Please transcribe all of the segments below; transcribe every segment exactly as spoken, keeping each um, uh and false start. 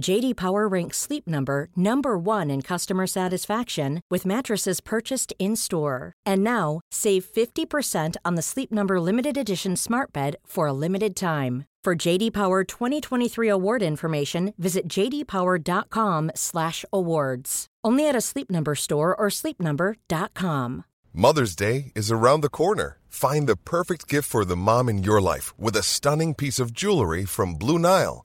J D. Power ranks Sleep Number number one in customer satisfaction with mattresses purchased in-store. And now, save fifty percent on the Sleep Number Limited Edition Smart Bed for a limited time. For J D. Power twenty twenty-three award information, visit j d power dot com slash awards. Only at a Sleep Number store or sleep number dot com. Mother's Day is around the corner. Find the perfect gift for the mom in your life with a stunning piece of jewelry from Blue Nile.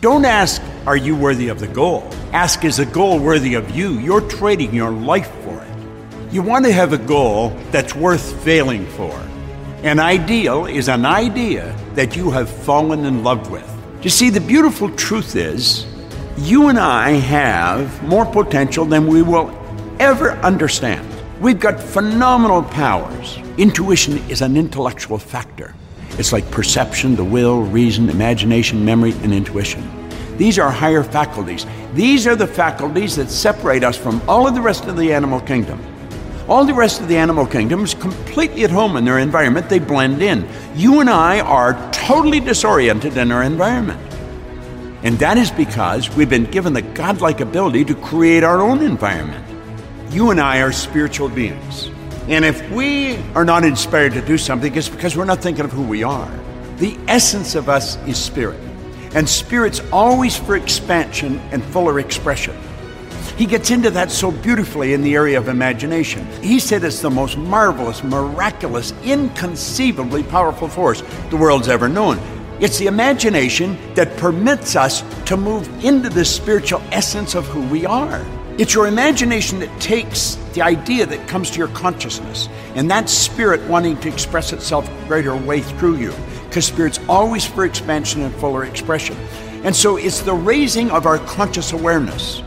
Don't ask, are you worthy of the goal? Ask, is the goal worthy of you? You're trading your life for it. You want to have a goal that's worth failing for. An ideal is an idea that you have fallen in love with. You see, the beautiful truth is, you and I have more potential than we will ever understand. We've got phenomenal powers. Intuition is an intellectual factor. It's like perception, the will, reason, imagination, memory, and intuition. These are higher faculties. These are the faculties that separate us from all of the rest of the animal kingdom. All the rest of the animal kingdom is completely at home in their environment. They blend in. You and I are totally disoriented in our environment. And that is because we've been given the godlike ability to create our own environment. You and I are spiritual beings. And if we are not inspired to do something, it's because we're not thinking of who we are. The essence of us is spirit. And spirit's always for expansion and fuller expression. He gets into that so beautifully in the area of imagination. He said it's the most marvelous, miraculous, inconceivably powerful force the world's ever known. It's the imagination that permits us to move into the spiritual essence of who we are. It's your imagination that takes the idea that comes to your consciousness, and that's spirit wanting to express itself a greater way through you, because spirit's always for expansion and fuller expression. And so it's the raising of our conscious awareness.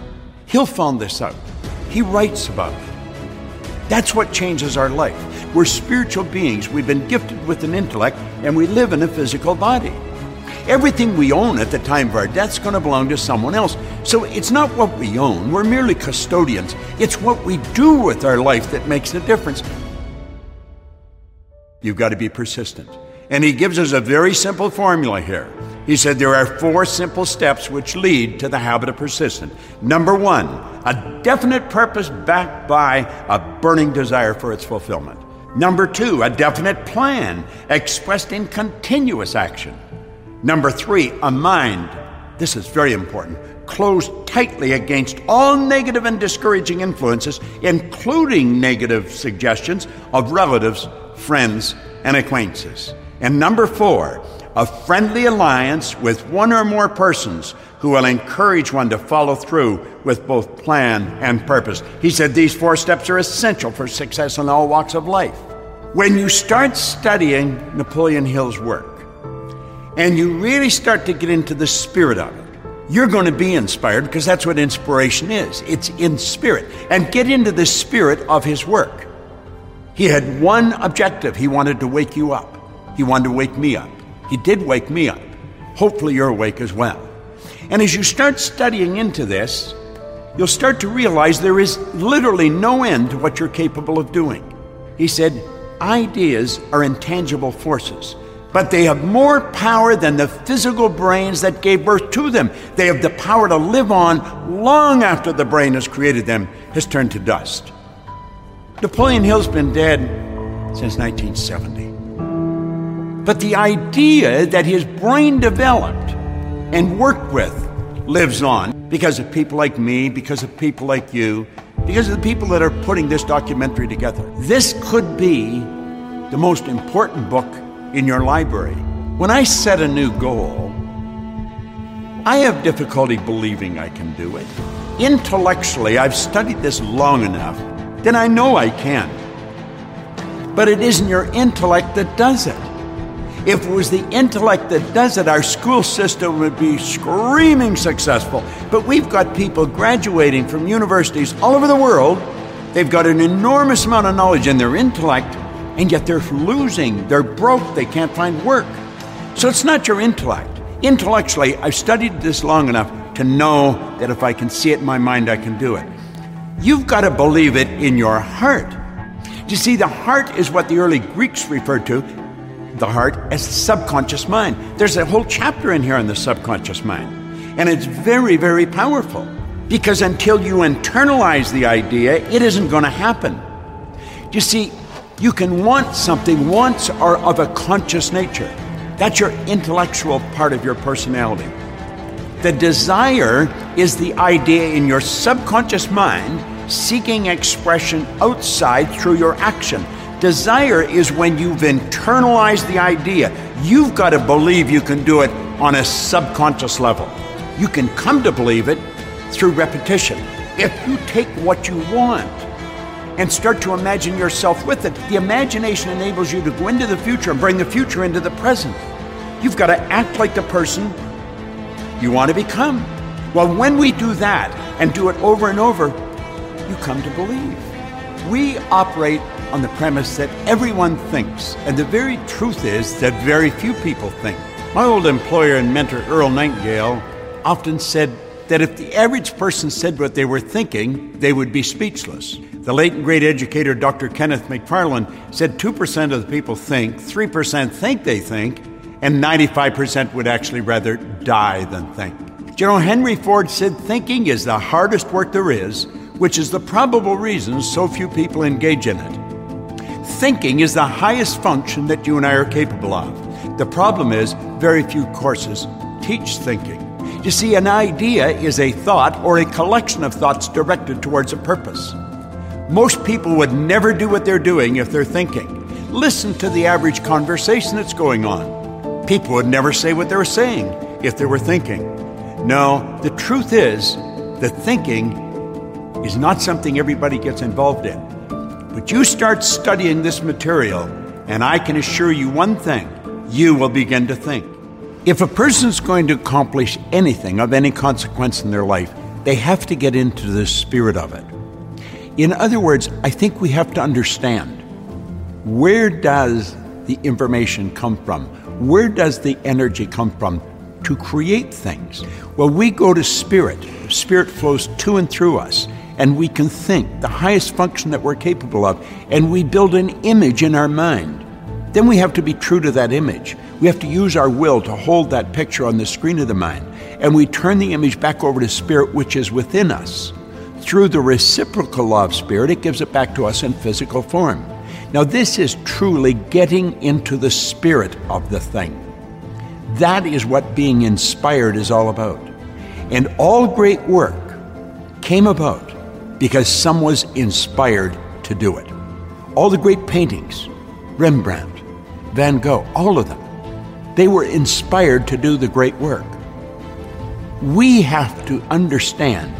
Hill found this out. He writes about it. That's what changes our life. We're spiritual beings. We've been gifted with an intellect, and we live in a physical body. Everything we own at the time of our death is going to belong to someone else. So it's not what we own. We're merely custodians. It's what we do with our life that makes the difference. You've got to be persistent. And he gives us a very simple formula here. He said there are four simple steps which lead to the habit of persistence. Number one, a definite purpose backed by a burning desire for its fulfillment. Number two, a definite plan expressed in continuous action. Number three, a mind, this is very important, closed tightly against all negative and discouraging influences, including negative suggestions of relatives, friends, and acquaintances. And number four, a friendly alliance with one or more persons who will encourage one to follow through with both plan and purpose. He said these four steps are essential for success in all walks of life. When you start studying Napoleon Hill's work, and you really start to get into the spirit of it, you're going to be inspired, because that's what inspiration is. It's in spirit. And get into the spirit of his work. He had one objective. He wanted to wake you up. He wanted to wake me up. He did wake me up. Hopefully you're awake as well. And as you start studying into this, you'll start to realize there is literally no end to what you're capable of doing. He said, ideas are intangible forces. But they have more power than the physical brains that gave birth to them. They have the power to live on long after the brain has created them has turned to dust. Napoleon Hill's been dead since nineteen seventy. But the idea that his brain developed and worked with lives on because of people like me, because of people like you, because of the people that are putting this documentary together. This could be the most important book in your library. When I set a new goal, I have difficulty believing I can do it. Intellectually, I've studied this long enough, then I know I can. But it isn't your intellect that does it. If it was the intellect that does it, our school system would be screaming successful. But we've got people graduating from universities all over the world. They've got an enormous amount of knowledge in their intellect, and yet they're losing, they're broke, they can't find work. So it's not your intellect. Intellectually, I've studied this long enough to know that if I can see it in my mind, I can do it. You've got to believe it in your heart. You see, the heart is what the early Greeks referred to, the heart, as the subconscious mind. There's a whole chapter in here on the subconscious mind. And it's very, very powerful. Because until you internalize the idea, it isn't going to happen. You see, you can want something once or of a conscious nature. That's your intellectual part of your personality. The desire is the idea in your subconscious mind seeking expression outside through your action. Desire is when you've internalized the idea. You've got to believe you can do it on a subconscious level. You can come to believe it through repetition. If you take what you want and start to imagine yourself with it, the imagination enables you to go into the future and bring the future into the present. You've got to act like the person you want to become. Well, when we do that and do it over and over, you come to believe. We operate on the premise that everyone thinks, and the very truth is that very few people think. My old employer and mentor, Earl Nightingale, often said that if the average person said what they were thinking, they would be speechless. The late and great educator, Doctor Kenneth McFarland, said two percent of the people think, three percent think they think, and ninety-five percent would actually rather die than think. You know, Henry Ford said thinking is the hardest work there is, which is the probable reason so few people engage in it. Thinking is the highest function that you and I are capable of. The problem is very few courses teach thinking. You see, an idea is a thought or a collection of thoughts directed towards a purpose. Most people would never do what they're doing if they're thinking. Listen to the average conversation that's going on. People would never say what they were saying if they were thinking. No, the truth is that thinking is not something everybody gets involved in. But you start studying this material, and I can assure you one thing, you will begin to think. If a person's going to accomplish anything of any consequence in their life, they have to get into the spirit of it. In other words, I think we have to understand, where does the information come from? Where does the energy come from to create things? Well, we go to spirit. Spirit flows to and through us, and we can think, the highest function that we're capable of, and we build an image in our mind. Then we have to be true to that image. We have to use our will to hold that picture on the screen of the mind. And we turn the image back over to spirit, which is within us. Through the reciprocal law of spirit, it gives it back to us in physical form. Now, this is truly getting into the spirit of the thing. That is what being inspired is all about. And all great work came about because someone was inspired to do it. All the great paintings, Rembrandt, Van Gogh, all of them, they were inspired to do the great work. We have to understand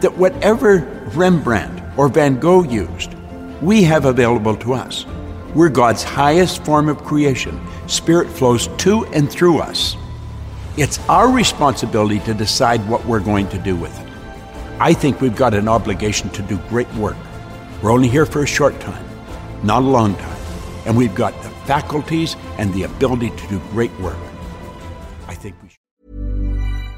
that whatever Rembrandt or Van Gogh used, we have available to us. We're God's highest form of creation. Spirit flows to and through us. It's our responsibility to decide what we're going to do with it. I think we've got an obligation to do great work. We're only here for a short time, not a long time. And we've got the faculties and the ability to do great work. I think we should.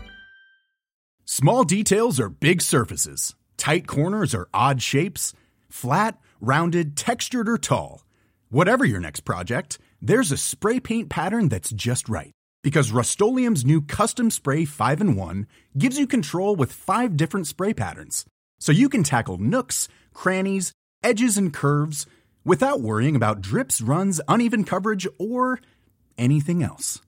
Small details are big surfaces. Tight corners are odd shapes. Flat, rounded, textured, or tall. Whatever your next project, there's a spray paint pattern that's just right. Because Rust-Oleum's new Custom Spray five in one gives you control with five different spray patterns. So you can tackle nooks, crannies, edges, and curves without worrying about drips, runs, uneven coverage, or anything else.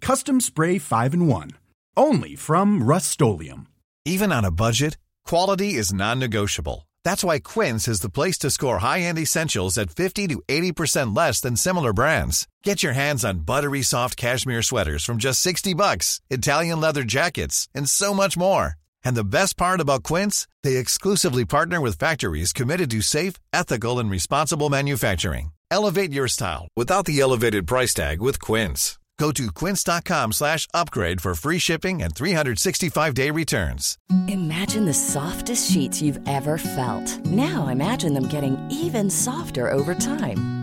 Custom Spray five in one. Only from Rust-Oleum. Even on a budget, quality is non-negotiable. That's why Quince is the place to score high-end essentials at fifty to eighty percent less than similar brands. Get your hands on buttery soft cashmere sweaters from just sixty bucks, Italian leather jackets, and so much more. And the best part about Quince, they exclusively partner with factories committed to safe, ethical, and responsible manufacturing. Elevate your style without the elevated price tag with Quince. Go to quince.com slash upgrade for free shipping and three sixty-five day returns. Imagine the softest sheets you've ever felt. Now imagine them getting even softer over time.